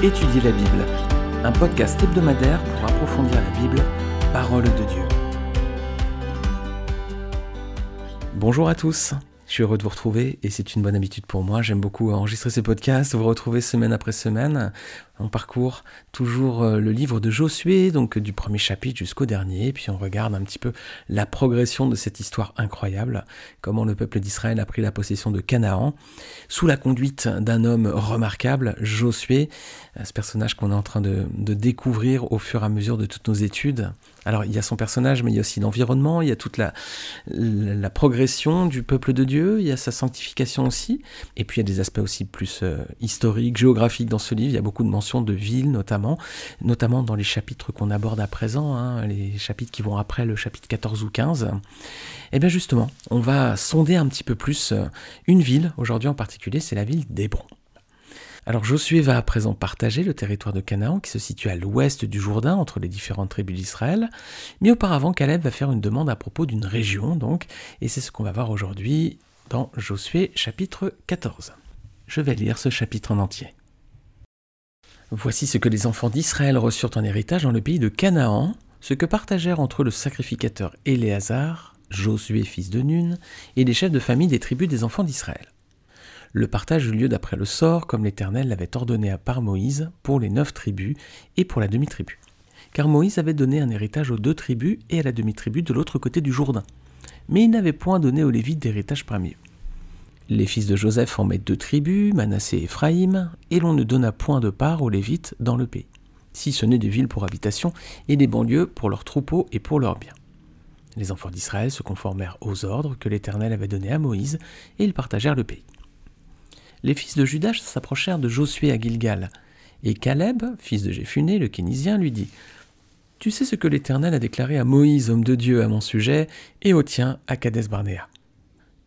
Étudier la Bible, un podcast hebdomadaire pour approfondir la Bible, parole de Dieu. Bonjour à tous, je suis heureux de vous retrouver et c'est une bonne habitude pour moi. J'aime beaucoup enregistrer ces podcasts, vous retrouver semaine après semaine. On parcourt toujours le livre de Josué, donc du premier chapitre jusqu'au dernier, et puis on regarde un petit peu la progression de cette histoire incroyable, comment le peuple d'Israël a pris la possession de Canaan, sous la conduite d'un homme remarquable, Josué, ce personnage qu'on est en train de découvrir au fur et à mesure de toutes nos études. Alors il y a son personnage, mais il y a aussi l'environnement, il y a toute la progression du peuple de Dieu, il y a sa sanctification aussi, et puis il y a des aspects aussi plus historiques, géographiques dans ce livre, il y a beaucoup de mentions de ville notamment dans les chapitres qu'on aborde à présent, les chapitres qui vont après le chapitre 14 ou 15. Et bien justement, on va sonder un petit peu plus une ville, aujourd'hui en particulier, c'est la ville d'Hébron. Alors Josué va à présent partager le territoire de Canaan qui se situe à l'ouest du Jourdain entre les différentes tribus d'Israël, mais auparavant Caleb va faire une demande à propos d'une région, donc, et c'est ce qu'on va voir aujourd'hui dans Josué chapitre 14. Je vais lire ce chapitre en entier. « Voici ce que les enfants d'Israël reçurent en héritage dans le pays de Canaan, ce que partagèrent entre eux le sacrificateur Éléazar, Josué fils de Nun, et les chefs de famille des tribus des enfants d'Israël. Le partage eut lieu d'après le sort, comme l'Éternel l'avait ordonné par Moïse, pour les 9 tribus et pour la demi-tribu. Car Moïse avait donné un héritage aux 2 tribus et à la demi-tribu de l'autre côté du Jourdain, mais il n'avait point donné aux Lévites d'héritage parmi eux. Les fils de Joseph formaient 2 tribus, Manassé et Ephraïm, et l'on ne donna point de part aux Lévites dans le pays, si ce n'est des villes pour habitation et des banlieues pour leurs troupeaux et pour leurs biens. Les enfants d'Israël se conformèrent aux ordres que l'Éternel avait donnés à Moïse, et ils partagèrent le pays. Les fils de Juda s'approchèrent de Josué à Gilgal, et Caleb, fils de Jephunné, le Kénisien, lui dit « Tu sais ce que l'Éternel a déclaré à Moïse, homme de Dieu, à mon sujet, et au tien, à Cadès-Barnéa. »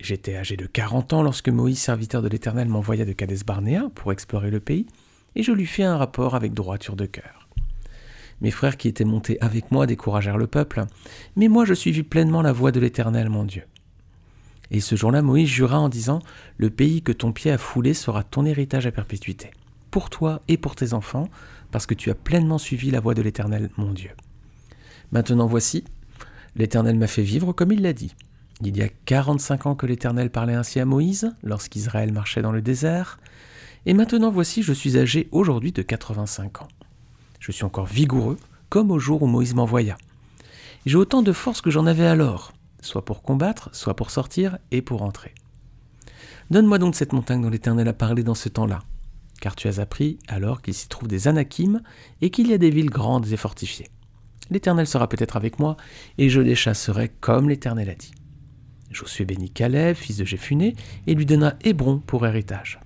J'étais âgé de 40 ans lorsque Moïse, serviteur de l'Éternel, m'envoya de Cadès-Barnéa pour explorer le pays, et je lui fis un rapport avec droiture de cœur. Mes frères qui étaient montés avec moi découragèrent le peuple, mais moi je suivis pleinement la voie de l'Éternel, mon Dieu. Et ce jour-là, Moïse jura en disant « Le pays que ton pied a foulé sera ton héritage à perpétuité, pour toi et pour tes enfants, parce que tu as pleinement suivi la voie de l'Éternel, mon Dieu. Maintenant voici, l'Éternel m'a fait vivre comme il l'a dit. » Il y a 45 ans que l'Éternel parlait ainsi à Moïse, lorsqu'Israël marchait dans le désert. Et maintenant voici, je suis âgé aujourd'hui de 85 ans. Je suis encore vigoureux, comme au jour où Moïse m'envoya. J'ai autant de force que j'en avais alors, soit pour combattre, soit pour sortir et pour entrer. Donne-moi donc cette montagne dont l'Éternel a parlé dans ce temps-là, car tu as appris alors qu'il s'y trouve des Anakim et qu'il y a des villes grandes et fortifiées. L'Éternel sera peut-être avec moi, et je les chasserai comme l'Éternel a dit. Josué bénit Caleb, fils de Jephunné, et lui donna Hébron pour héritage.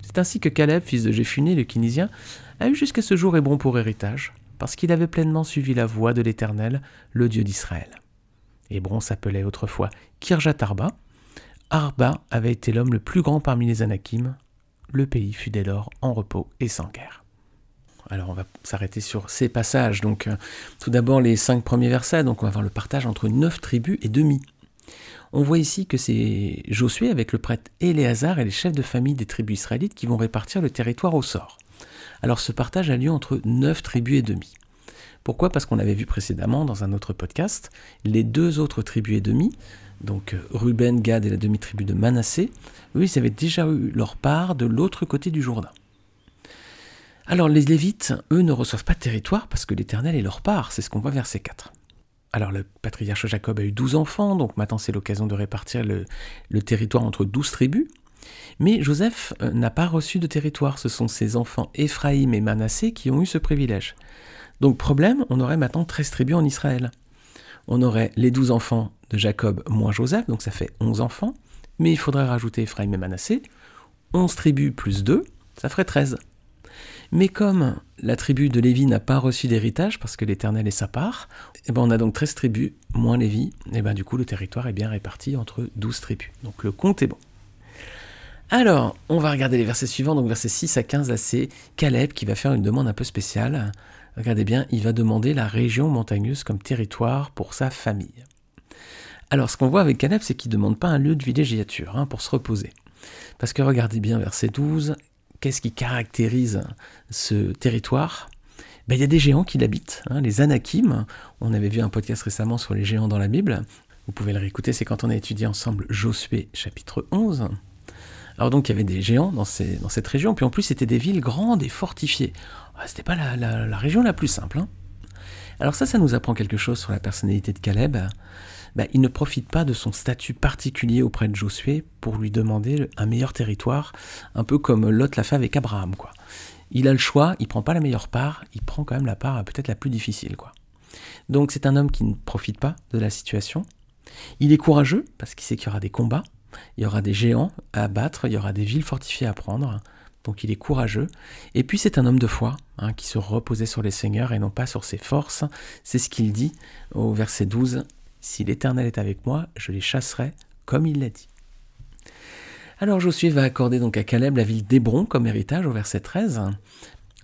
C'est ainsi que Caleb, fils de Jephunné, le Kénisien, a eu jusqu'à ce jour Hébron pour héritage, parce qu'il avait pleinement suivi la voie de l'Éternel, le Dieu d'Israël. Hébron s'appelait autrefois Kirjat Arba. Arba avait été l'homme le plus grand parmi les Anakim. Le pays fut dès lors en repos et sans guerre. Alors on va s'arrêter sur ces passages. Donc, tout d'abord les 5 premiers versets. Donc on va voir le partage entre 9 tribus et demi. On voit ici que c'est Josué avec le prêtre Éléazar et les chefs de famille des tribus israélites qui vont répartir le territoire au sort. Alors ce partage a lieu entre 9 tribus et demi. Pourquoi ? Parce qu'on avait vu précédemment dans un autre podcast, les 2 autres tribus et demi, donc Ruben, Gad et la demi-tribu de Manassé, eux ils avaient déjà eu leur part de l'autre côté du Jourdain. Alors les Lévites, eux, ne reçoivent pas de territoire parce que l'Éternel est leur part, c'est ce qu'on voit verset 4. Alors le patriarche Jacob a eu 12 enfants, donc maintenant c'est l'occasion de répartir le territoire entre 12 tribus. Mais Joseph n'a pas reçu de territoire, ce sont ses enfants Ephraïm et Manassé qui ont eu ce privilège. Donc problème, on aurait maintenant 13 tribus en Israël. On aurait les 12 enfants de Jacob moins Joseph, donc ça fait 11 enfants, mais il faudrait rajouter Ephraïm et Manassé, 11 tribus plus 2, ça ferait 13. Mais comme la tribu de Lévi n'a pas reçu d'héritage parce que l'Éternel est sa part, et ben on a donc 13 tribus moins Lévi, et ben du coup le territoire est bien réparti entre 12 tribus. Donc le compte est bon. Alors, on va regarder les versets suivants, donc versets 6 à 15, là c'est Caleb qui va faire une demande un peu spéciale. Regardez bien, il va demander la région montagneuse comme territoire pour sa famille. Alors ce qu'on voit avec Caleb, c'est qu'il ne demande pas un lieu de villégiature pour se reposer. Parce que regardez bien verset 12, Qu'est-ce qui caractérise ce territoire ? Ben, il y a des géants qui l'habitent, hein, les Anakim. On avait vu un podcast récemment sur les géants dans la Bible. Vous pouvez le réécouter, c'est quand on a étudié ensemble Josué chapitre 11. Alors donc il y avait des géants dans cette région, puis en plus c'était des villes grandes et fortifiées. C'était pas la région la plus simple, hein. Alors ça nous apprend quelque chose sur la personnalité de Caleb. Ben, il ne profite pas de son statut particulier auprès de Josué pour lui demander un meilleur territoire, un peu comme Lot l'a fait avec Abraham, quoi. Il a le choix, il prend pas la meilleure part, il prend quand même la part peut-être la plus difficile, quoi. Donc c'est un homme qui ne profite pas de la situation. Il est courageux parce qu'il sait qu'il y aura des combats, il y aura des géants à abattre, il y aura des villes fortifiées à prendre. Donc il est courageux. Et puis c'est un homme de foi, hein, qui se reposait sur les seigneurs et non pas sur ses forces. C'est ce qu'il dit au verset 12. « Si l'Éternel est avec moi, je les chasserai comme il l'a dit. » Alors Josué va accorder donc à Caleb la ville d'Hébron comme héritage au verset 13.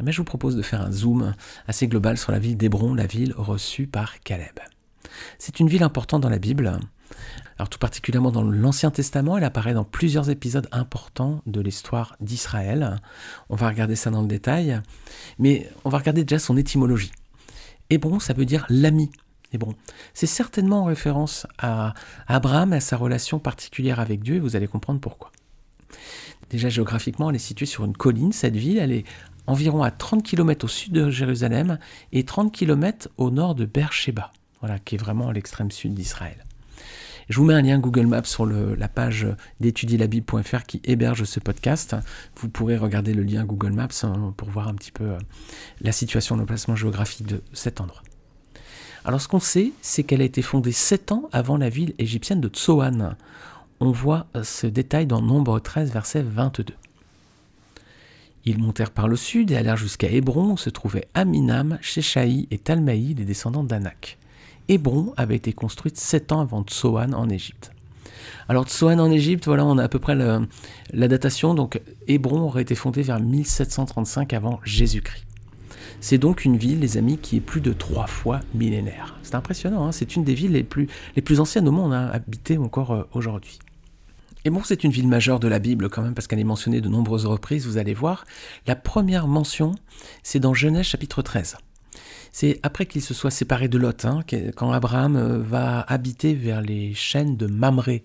Mais je vous propose de faire un zoom assez global sur la ville d'Hébron, la ville reçue par Caleb. C'est une ville importante dans la Bible. Alors tout particulièrement dans l'Ancien Testament, elle apparaît dans plusieurs épisodes importants de l'histoire d'Israël. On va regarder ça dans le détail, mais on va regarder déjà son étymologie. Hébron, ça veut dire l'ami. Hébron, c'est certainement en référence à Abraham et à sa relation particulière avec Dieu, et vous allez comprendre pourquoi. Déjà géographiquement, elle est située sur une colline, cette ville, elle est environ à 30 km au sud de Jérusalem et 30 km au nord de Beersheba, voilà, qui est vraiment à l'extrême sud d'Israël. Je vous mets un lien Google Maps sur la page d'étudierlabible.fr qui héberge ce podcast. Vous pourrez regarder le lien Google Maps pour voir un petit peu la situation, l'emplacement géographique de cet endroit. Alors ce qu'on sait, c'est qu'elle a été fondée 7 ans avant la ville égyptienne de Tsoan. On voit ce détail dans Nombre 13, verset 22. Ils montèrent par le sud et allèrent jusqu'à Hébron, où se trouvaient Aminam, Sheshaï et Talmaï, les descendants d'Anak. Hébron avait été construite 7 ans avant Tsoan en Égypte. Alors Tsoan en Égypte, voilà, on a à peu près la datation, donc Hébron aurait été fondée vers 1735 avant Jésus-Christ. C'est donc une ville, les amis, qui est plus de 3 fois millénaire. C'est impressionnant, hein, c'est une des villes les plus anciennes au monde, hein, habitées encore aujourd'hui. Et bon, c'est une ville majeure de la Bible quand même, parce qu'elle est mentionnée de nombreuses reprises, vous allez voir. La première mention, c'est dans Genèse chapitre 13. C'est après qu'il se soit séparé de Lot, hein, quand Abraham va habiter vers les chaînes de Mamré.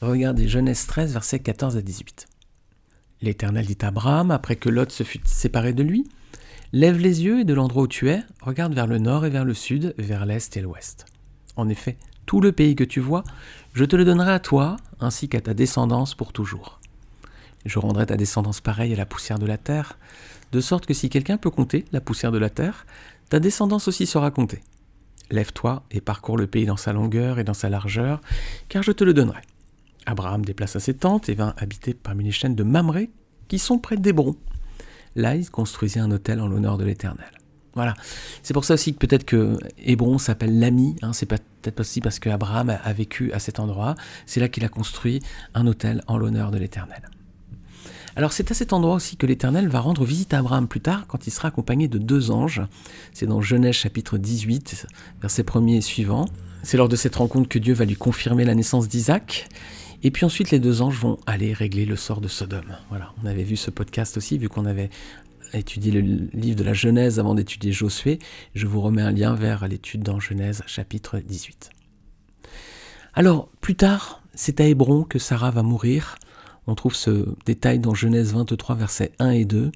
Regardez Genèse 13, versets 14 à 18. « L'Éternel dit à Abraham, après que Lot se fut séparé de lui, « Lève les yeux et de l'endroit où tu es, regarde vers le nord et vers le sud, vers l'est et l'ouest. En effet, tout le pays que tu vois, je te le donnerai à toi, ainsi qu'à ta descendance pour toujours. Je rendrai ta descendance pareille à la poussière de la terre, de sorte que si quelqu'un peut compter la poussière de la terre, ta descendance aussi sera comptée. Lève-toi et parcours le pays dans sa longueur et dans sa largeur, car je te le donnerai. » Abraham déplaça ses tentes et vint habiter parmi les chaînes de Mamré, qui sont près d'Hébron. Là, il construisait un autel en l'honneur de l'Éternel. Voilà, c'est pour ça aussi que peut-être que Hébron s'appelle l'ami, hein, c'est peut-être aussi parce qu'Abraham a vécu à cet endroit, c'est là qu'il a construit un autel en l'honneur de l'Éternel. Alors c'est à cet endroit aussi que l'Éternel va rendre visite à Abraham plus tard, quand il sera accompagné de 2 anges. C'est dans Genèse chapitre 18, versets 1er et suivants. C'est lors de cette rencontre que Dieu va lui confirmer la naissance d'Isaac. Et puis ensuite, les 2 anges vont aller régler le sort de Sodome. Voilà, on avait vu ce podcast aussi, vu qu'on avait étudié le livre de la Genèse avant d'étudier Josué. Je vous remets un lien vers l'étude dans Genèse chapitre 18. Alors, plus tard, c'est à Hébron que Sarah va mourir. On trouve ce détail dans Genèse 23, versets 1 et 2.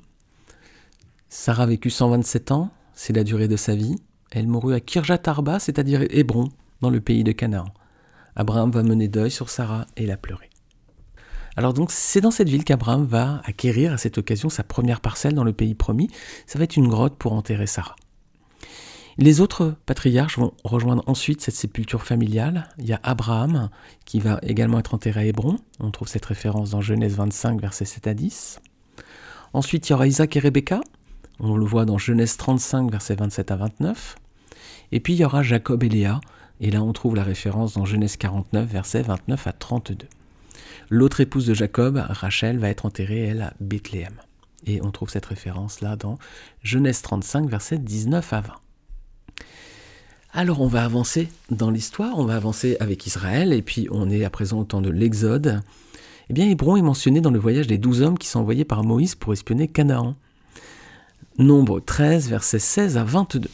Sarah vécut 127 ans, c'est la durée de sa vie. Elle mourut à Kirjat Arba, c'est-à-dire Hébron, dans le pays de Canaan. Abraham va mener deuil sur Sarah et la pleurer. Alors donc, c'est dans cette ville qu'Abraham va acquérir à cette occasion sa première parcelle dans le pays promis. Ça va être une grotte pour enterrer Sarah. Les autres patriarches vont rejoindre ensuite cette sépulture familiale. Il y a Abraham qui va également être enterré à Hébron. On trouve cette référence dans Genèse 25, versets 7 à 10. Ensuite, il y aura Isaac et Rebecca. On le voit dans Genèse 35, versets 27 à 29. Et puis, il y aura Jacob et Léa. Et là, on trouve la référence dans Genèse 49, versets 29 à 32. L'autre épouse de Jacob, Rachel, va être enterrée, elle, à Bethléem. Et on trouve cette référence là dans Genèse 35, versets 19 à 20. Alors on va avancer dans l'histoire, on va avancer avec Israël, et puis on est à présent au temps de l'Exode. Eh bien, Ébron est mentionné dans le voyage des 12 hommes qui sont envoyés par Moïse pour espionner Canaan. Nombre 13, versets 16 à 22.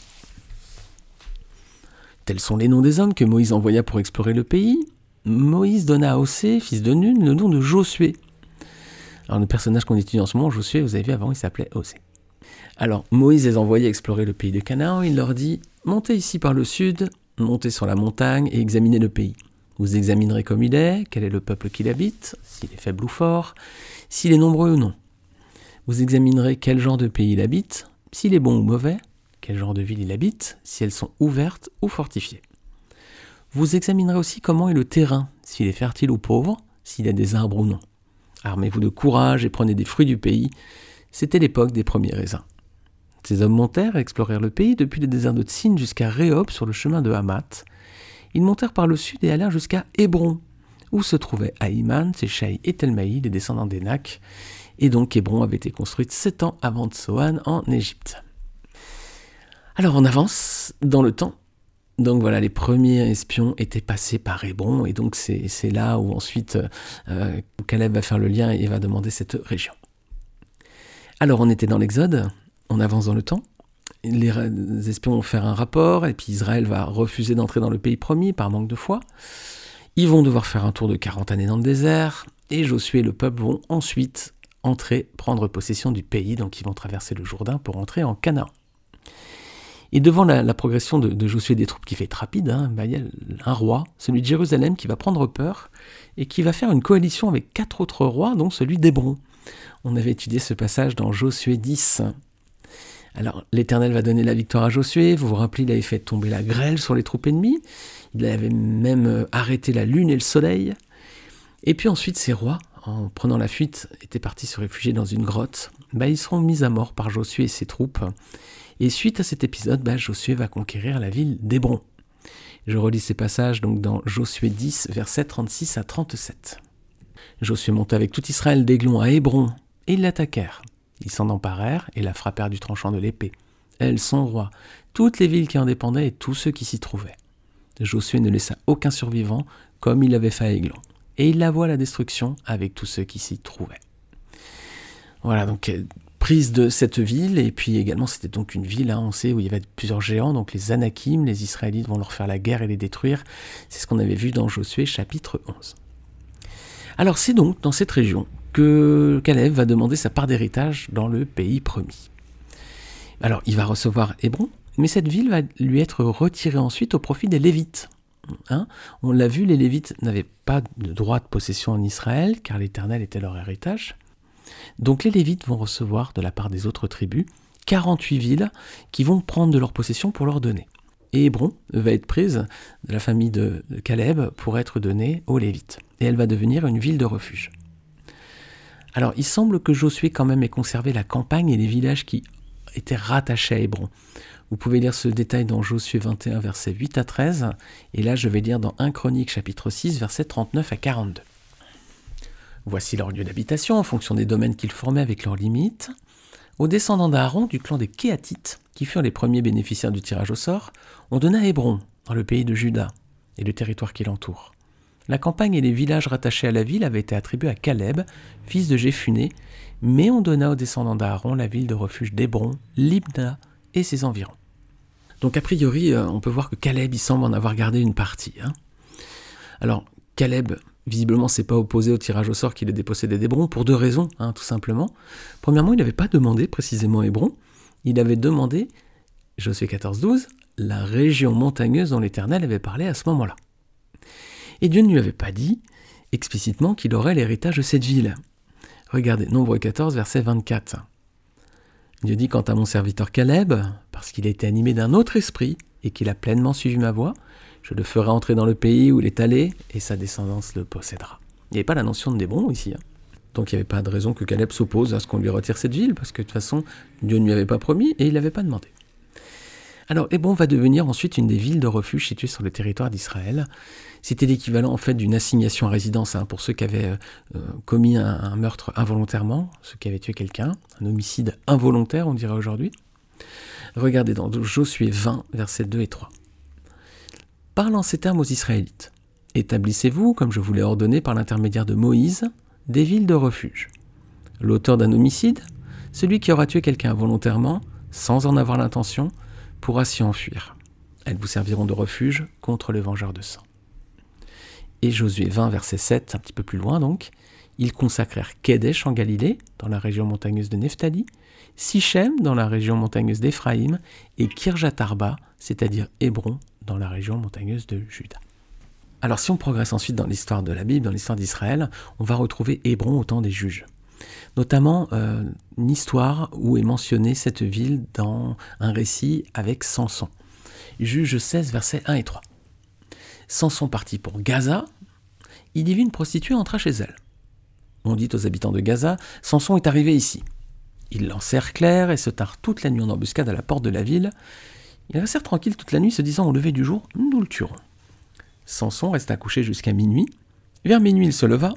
Tels sont les noms des hommes que Moïse envoya pour explorer le pays. Moïse donna à Ossé, fils de Nun, le nom de Josué. Alors, le personnage qu'on étudie en ce moment, Josué, vous avez vu avant, il s'appelait Ossé. Alors, Moïse les envoyait explorer le pays de Canaan. Il leur dit « Montez ici par le sud, montez sur la montagne et examinez le pays. Vous examinerez comme il est, quel est le peuple qui l'habite, s'il est faible ou fort, s'il est nombreux ou non. Vous examinerez quel genre de pays il habite, s'il est bon ou mauvais, quel genre de ville il habite, si elles sont ouvertes ou fortifiées. Vous examinerez aussi comment est le terrain, s'il est fertile ou pauvre, s'il y a des arbres ou non. Armez-vous de courage et prenez des fruits du pays. C'était l'époque des premiers raisins. » Ces hommes montèrent et explorèrent le pays depuis le désert de Tsin jusqu'à Réhob sur le chemin de Hamath. Ils montèrent par le sud et allèrent jusqu'à Ébron, où se trouvaient Aïman, Séchaï et Talmaï, les descendants d'Énak. Et donc Ébron avait été construite 7 ans avant Tsoan en Égypte. Alors on avance dans le temps. Donc voilà, les premiers espions étaient passés par Ébron, et donc c'est là où ensuite Caleb va faire le lien et va demander cette région. Alors on était dans l'Exode, on avance dans le temps. Les espions vont faire un rapport, et puis Israël va refuser d'entrer dans le pays promis par manque de foi. Ils vont devoir faire un tour de 40 années dans le désert, et Josué et le peuple vont ensuite entrer, prendre possession du pays, donc ils vont traverser le Jourdain pour entrer en Canaan. Et devant la progression de Josué et des troupes qui fait rapide, il y a un roi, celui de Jérusalem, qui va prendre peur, et qui va faire une coalition avec 4 autres rois, dont celui d'Hébron. On avait étudié ce passage dans Josué 10. Alors, l'Éternel va donner la victoire à Josué. Vous vous rappelez, il avait fait tomber la grêle sur les troupes ennemies. Il avait même arrêté la lune et le soleil. Et puis ensuite, ces rois, en prenant la fuite, étaient partis se réfugier dans une grotte. Ils seront mis à mort par Josué et ses troupes. Et suite à cet épisode, Josué va conquérir la ville d'Hébron. Je relis ces passages donc, dans Josué 10, versets 36 à 37. Josué monta avec tout Israël d'Églon à Hébron, et ils l'attaquèrent. Ils s'en emparèrent et la frappèrent du tranchant de l'épée. Elles sont rois, toutes les villes qui en dépendaient et tous ceux qui s'y trouvaient. Josué ne laissa aucun survivant, comme il l'avait fait à Églon. Et il avoua la destruction avec tous ceux qui s'y trouvaient. Voilà, donc prise de cette ville, et puis également c'était donc une ville, on sait, où il y avait plusieurs géants, donc les Anakim, les Israélites vont leur faire la guerre et les détruire. C'est ce qu'on avait vu dans Josué chapitre 11. Alors c'est donc dans cette région que Caleb va demander sa part d'héritage dans le pays promis. Alors, il va recevoir Hébron, mais cette ville va lui être retirée ensuite au profit des Lévites. On l'a vu, les Lévites n'avaient pas de droit de possession en Israël, car l'Éternel était leur héritage. Donc les Lévites vont recevoir, de la part des autres tribus, 48 villes qui vont prendre de leur possession pour leur donner. Et Hébron va être prise de la famille de Caleb pour être donnée aux Lévites. Et elle va devenir une ville de refuge. Alors, il semble que Josué quand même ait conservé la campagne et les villages qui étaient rattachés à Hébron. Vous pouvez lire ce détail dans Josué 21, versets 8 à 13, et là je vais lire dans 1 Chronique, chapitre 6, versets 39 à 42. Voici leur lieu d'habitation, en fonction des domaines qu'ils formaient avec leurs limites. Aux descendants d'Aaron, du clan des Kéatites, qui furent les premiers bénéficiaires du tirage au sort, on donna Hébron, dans le pays de Juda, et le territoire qui l'entoure. La campagne et les villages rattachés à la ville avaient été attribués à Caleb, fils de Jephunné, mais on donna aux descendants d'Aaron la ville de refuge d'Hébron, Libna et ses environs. Donc a priori, on peut voir que Caleb, il semble en avoir gardé une partie. Alors Caleb, visiblement, s'est pas opposé au tirage au sort qu'il ait dépossédé d'Hébron pour 2 raisons, tout simplement. Premièrement, il n'avait pas demandé précisément Hébron, il avait demandé, Josué 14-12, la région montagneuse dont l'Éternel avait parlé à ce moment-là. Et Dieu ne lui avait pas dit explicitement qu'il aurait l'héritage de cette ville. Regardez, Nombre 14, verset 24. Dieu dit « Quant à mon serviteur Caleb, parce qu'il a été animé d'un autre esprit et qu'il a pleinement suivi ma voie, je le ferai entrer dans le pays où il est allé et sa descendance le possédera. » Il n'y avait pas la notion de Hébron ici. Donc il n'y avait pas de raison que Caleb s'oppose à ce qu'on lui retire cette ville, parce que de toute façon, Dieu ne lui avait pas promis et il ne l'avait pas demandé. Alors Hébron va devenir ensuite une des villes de refuge situées sur le territoire d'Israël. C'était l'équivalent en fait d'une assignation à résidence pour ceux qui avaient commis un meurtre involontairement, ceux qui avaient tué quelqu'un, un homicide involontaire on dirait aujourd'hui. Regardez dans Josué 20, versets 2 et 3. « Parle en ces termes aux Israélites. Établissez-vous, comme je vous l'ai ordonné par l'intermédiaire de Moïse, des villes de refuge. L'auteur d'un homicide, celui qui aura tué quelqu'un volontairement, sans en avoir l'intention, pourra s'y enfuir. Elles vous serviront de refuge contre le vengeur de sang. Et Josué 20, verset 7, un petit peu plus loin donc, ils consacrèrent Kédesh en Galilée, dans la région montagneuse de Nephtali, Sichem, dans la région montagneuse d'Ephraïm, et Kirjat Arba, c'est-à-dire Ébron, dans la région montagneuse de Juda. Alors si on progresse ensuite dans l'histoire de la Bible, dans l'histoire d'Israël, on va retrouver Ébron au temps des juges. Notamment une histoire où est mentionnée cette ville dans un récit avec Samson. Juges 16, versets 1 et 3. Samson partit pour Gaza, il y vit une prostituée entra chez elle. On dit aux habitants de Gaza, Samson est arrivé ici. Ils l'encerclèrent et se tinrent toute la nuit en embuscade à la porte de la ville. Ils restèrent tranquilles toute la nuit, se disant au lever du jour, nous le tuerons. Samson resta couché jusqu'à minuit. Vers minuit, il se leva,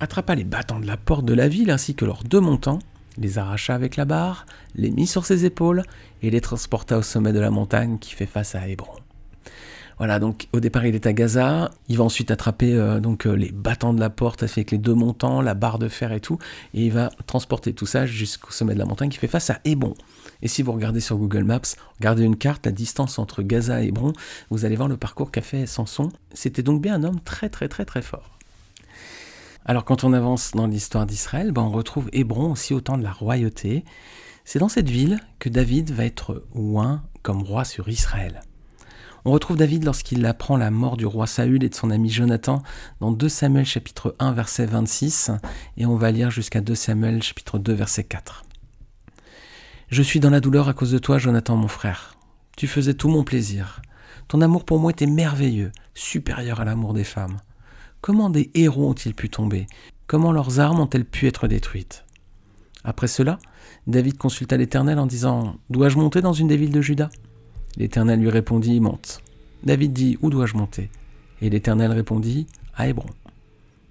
attrapa les battants de la porte de la ville ainsi que leurs deux montants, les arracha avec la barre, les mit sur ses épaules et les transporta au sommet de la montagne qui fait face à Hébron. Voilà, donc au départ il est à Gaza, il va ensuite attraper les battants de la porte avec les deux montants, la barre de fer et tout, et il va transporter tout ça jusqu'au sommet de la montagne qui fait face à Hébron. Et si vous regardez sur Google Maps, regardez une carte, la distance entre Gaza et Hébron, vous allez voir le parcours qu'a fait Samson. C'était donc bien un homme très très très très fort. Alors quand on avance dans l'histoire d'Israël, on retrouve Hébron aussi au temps de la royauté. C'est dans cette ville que David va être oint comme roi sur Israël. On retrouve David lorsqu'il apprend la mort du roi Saül et de son ami Jonathan dans 2 Samuel chapitre 1 verset 26 et on va lire jusqu'à 2 Samuel chapitre 2 verset 4. « Je suis dans la douleur à cause de toi, Jonathan, mon frère. Tu faisais tout mon plaisir. Ton amour pour moi était merveilleux, supérieur à l'amour des femmes. Comment des héros ont-ils pu tomber? Comment leurs armes ont-elles pu être détruites? » Après cela, David consulta l'Éternel en disant « Dois-je monter dans une des villes de Juda ?» L'Éternel lui répondit « Monte. » David dit « Où dois-je monter ?» Et l'Éternel répondit « À Hébron. »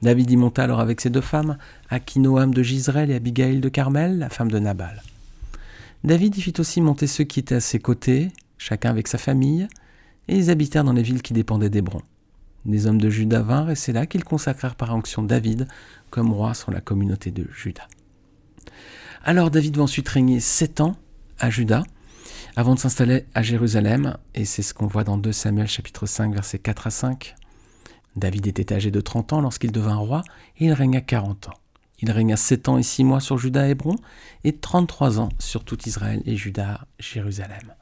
David y monta alors avec ses deux femmes, Akinoam de Gisraël et Abigail de Carmel, la femme de Nabal. David y fit aussi monter ceux qui étaient à ses côtés, chacun avec sa famille, et ils habitèrent dans les villes qui dépendaient d'Hébron. Les hommes de Juda vinrent et c'est là qu'ils consacrèrent par onction David comme roi sur la communauté de Juda. Alors David va ensuite régner 7 ans à Juda, avant de s'installer à Jérusalem, et c'est ce qu'on voit dans 2 Samuel chapitre 5 versets 4 à 5. David était âgé de 30 ans lorsqu'il devint roi, et il régna 40 ans. Il régna 7 ans et 6 mois sur Juda et Hébron, et 33 ans sur tout Israël et Juda, Jérusalem.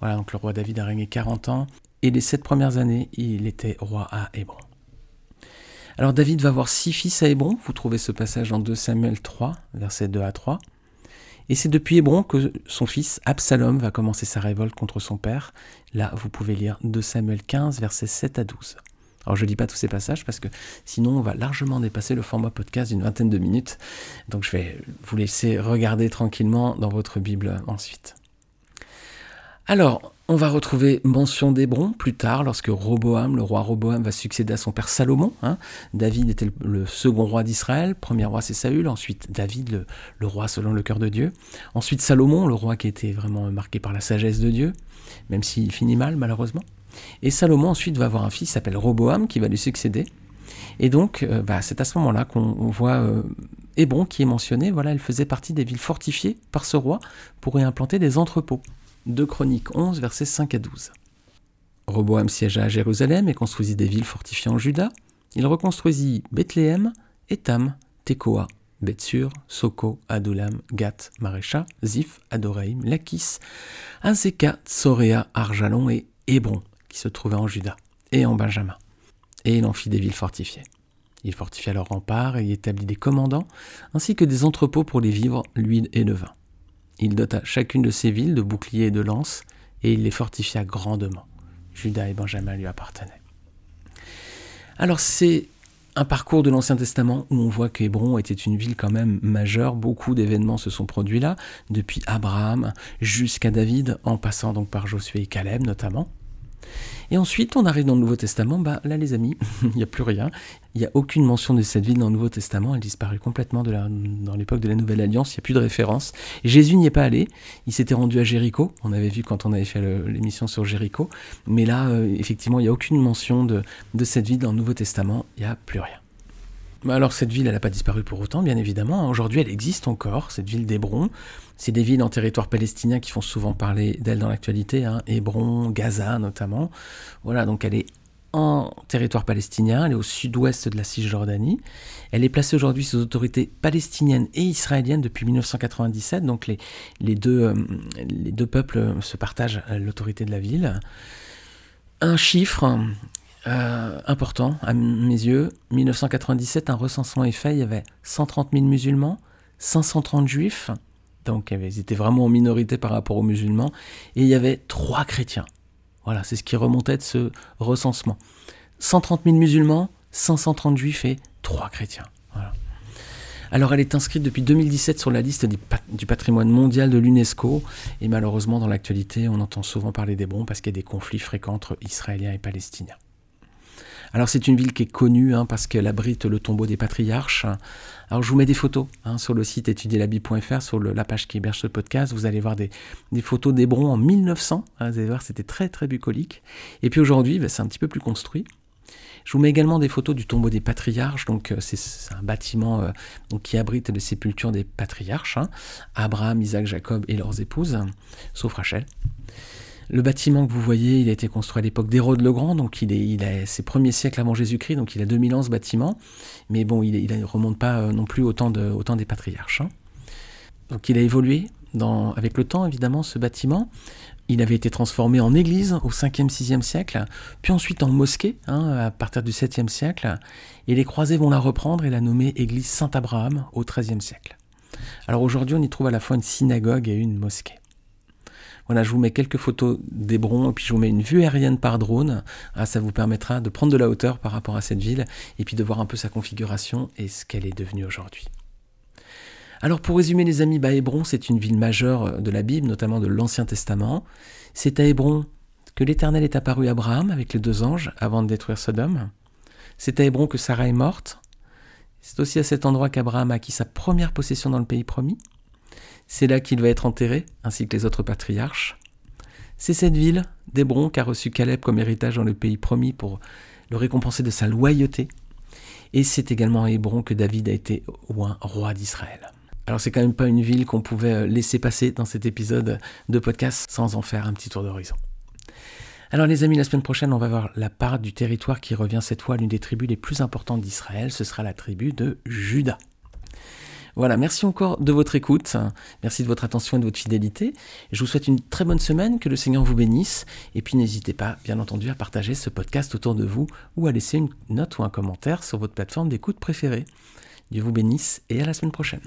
Voilà, donc le roi David a régné 40 ans, et les 7 premières années, il était roi à Hébron. Alors David va avoir 6 fils à Hébron, vous trouvez ce passage dans 2 Samuel 3, versets 2 à 3. Et c'est depuis Hébron que son fils Absalom va commencer sa révolte contre son père. Là, vous pouvez lire 2 Samuel 15, versets 7 à 12. Alors, je ne lis pas tous ces passages parce que sinon, on va largement dépasser le format podcast d'une 20aine de minutes. Donc, je vais vous laisser regarder tranquillement dans votre Bible ensuite. Alors, on va retrouver mention d'Hébron plus tard lorsque Roboam, le roi Roboam, va succéder à son père Salomon. David était le second roi d'Israël, premier roi c'est Saül, ensuite David, le roi selon le cœur de Dieu. Ensuite Salomon, le roi qui était vraiment marqué par la sagesse de Dieu, même s'il finit mal malheureusement. Et Salomon ensuite va avoir un fils qui s'appelle Roboam qui va lui succéder. Et donc, c'est à ce moment-là qu'on voit Hébron qui est mentionné. Voilà, elle faisait partie des villes fortifiées par ce roi pour y implanter des entrepôts. 2 Chroniques 11, versets 5 à 12. Roboam siégea à Jérusalem et construisit des villes fortifiées en Juda. Il reconstruisit Bethléem, Étam, Tekoa, Betsur, Soko, Adulam, Gath, Marécha, Ziph, Adoraïm, Lakis, Azeka, Tsoréa, Arjalon et Hébron, qui se trouvaient en Juda et en Benjamin. Et il en fit des villes fortifiées. Il fortifia leurs remparts et y établit des commandants, ainsi que des entrepôts pour les vivres, l'huile et le vin. Il dota chacune de ces villes de boucliers et de lances, et il les fortifia grandement. Juda et Benjamin lui appartenaient. Alors c'est un parcours de l'Ancien Testament où on voit qu'Hébron était une ville quand même majeure. Beaucoup d'événements se sont produits là, depuis Abraham jusqu'à David, en passant donc par Josué et Caleb notamment. Et ensuite, on arrive dans le Nouveau Testament. Là, les amis, il n'y a plus rien. Il n'y a aucune mention de cette ville dans le Nouveau Testament. Elle disparut complètement dans l'époque de la Nouvelle Alliance. Il n'y a plus de référence. Jésus n'y est pas allé. Il s'était rendu à Jéricho. On avait vu quand on avait fait l'émission sur Jéricho. Mais là, effectivement, il n'y a aucune mention de cette ville dans le Nouveau Testament. Il n'y a plus rien. Alors cette ville, elle n'a pas disparu pour autant, bien évidemment. Aujourd'hui, elle existe encore, cette ville d'Hébron. C'est des villes en territoire palestinien qui font souvent parler d'elle dans l'actualité, hein. Hébron, Gaza notamment. Voilà, donc elle est en territoire palestinien, elle est au sud-ouest de la Cisjordanie. Elle est placée aujourd'hui sous autorité palestinienne et israélienne depuis 1997, donc les deux peuples se partagent l'autorité de la ville. Un chiffre important à mes yeux, 1997, un recensement est fait, il y avait 130 000 musulmans, 530 juifs, donc ils étaient vraiment en minorité par rapport aux musulmans, et il y avait 3 chrétiens. Voilà, c'est ce qui remontait de ce recensement. 130 000 musulmans, 530 juifs et 3 chrétiens. Voilà. Alors elle est inscrite depuis 2017 sur la liste du patrimoine mondial de l'UNESCO. Et malheureusement, dans l'actualité, on entend souvent parler d'Hébron parce qu'il y a des conflits fréquents entre Israéliens et Palestiniens. Alors c'est une ville qui est connue parce qu'elle abrite le tombeau des patriarches. Alors je vous mets des photos sur le site étudierlabi.fr, sur la page qui héberge ce podcast. Vous allez voir des photos d'Hébron en 1900. Vous allez voir, c'était très très bucolique. Et puis aujourd'hui, c'est un petit peu plus construit. Je vous mets également des photos du tombeau des patriarches. Donc c'est un bâtiment qui abrite les sépultures des patriarches. Abraham, Isaac, Jacob et leurs épouses, sauf Rachel. Le bâtiment que vous voyez, il a été construit à l'époque d'Hérode le Grand, donc il a ses premiers siècles avant Jésus-Christ, donc il a 2000 ans ce bâtiment, mais bon, il ne remonte pas non plus au temps des patriarches. Donc il a évolué avec le temps, évidemment, ce bâtiment. Il avait été transformé en église au 5e, 6e siècle, puis ensuite en mosquée à partir du 7e siècle, et les croisés vont la reprendre et la nommer église Saint-Abraham au 13e siècle. Alors aujourd'hui, on y trouve à la fois une synagogue et une mosquée. Voilà, je vous mets quelques photos d'Hébron, et puis je vous mets une vue aérienne par drone. Ça vous permettra de prendre de la hauteur par rapport à cette ville, et puis de voir un peu sa configuration et ce qu'elle est devenue aujourd'hui. Alors pour résumer les amis, Hébron, c'est une ville majeure de la Bible, notamment de l'Ancien Testament. C'est à Hébron que l'Éternel est apparu à Abraham avec les 2 anges avant de détruire Sodome. C'est à Hébron que Sarah est morte. C'est aussi à cet endroit qu'Abraham a acquis sa première possession dans le pays promis. C'est là qu'il va être enterré, ainsi que les autres patriarches. C'est cette ville d'Hébron qu'a reçu Caleb comme héritage dans le pays promis pour le récompenser de sa loyauté. Et c'est également à Hébron que David a été roi d'Israël. Alors c'est quand même pas une ville qu'on pouvait laisser passer dans cet épisode de podcast sans en faire un petit tour d'horizon. Alors les amis, la semaine prochaine, on va voir la part du territoire qui revient cette fois à l'une des tribus les plus importantes d'Israël. Ce sera la tribu de Juda. Voilà, merci encore de votre écoute, merci de votre attention et de votre fidélité. Je vous souhaite une très bonne semaine, que le Seigneur vous bénisse, et puis n'hésitez pas, bien entendu, à partager ce podcast autour de vous ou à laisser une note ou un commentaire sur votre plateforme d'écoute préférée. Dieu vous bénisse et à la semaine prochaine.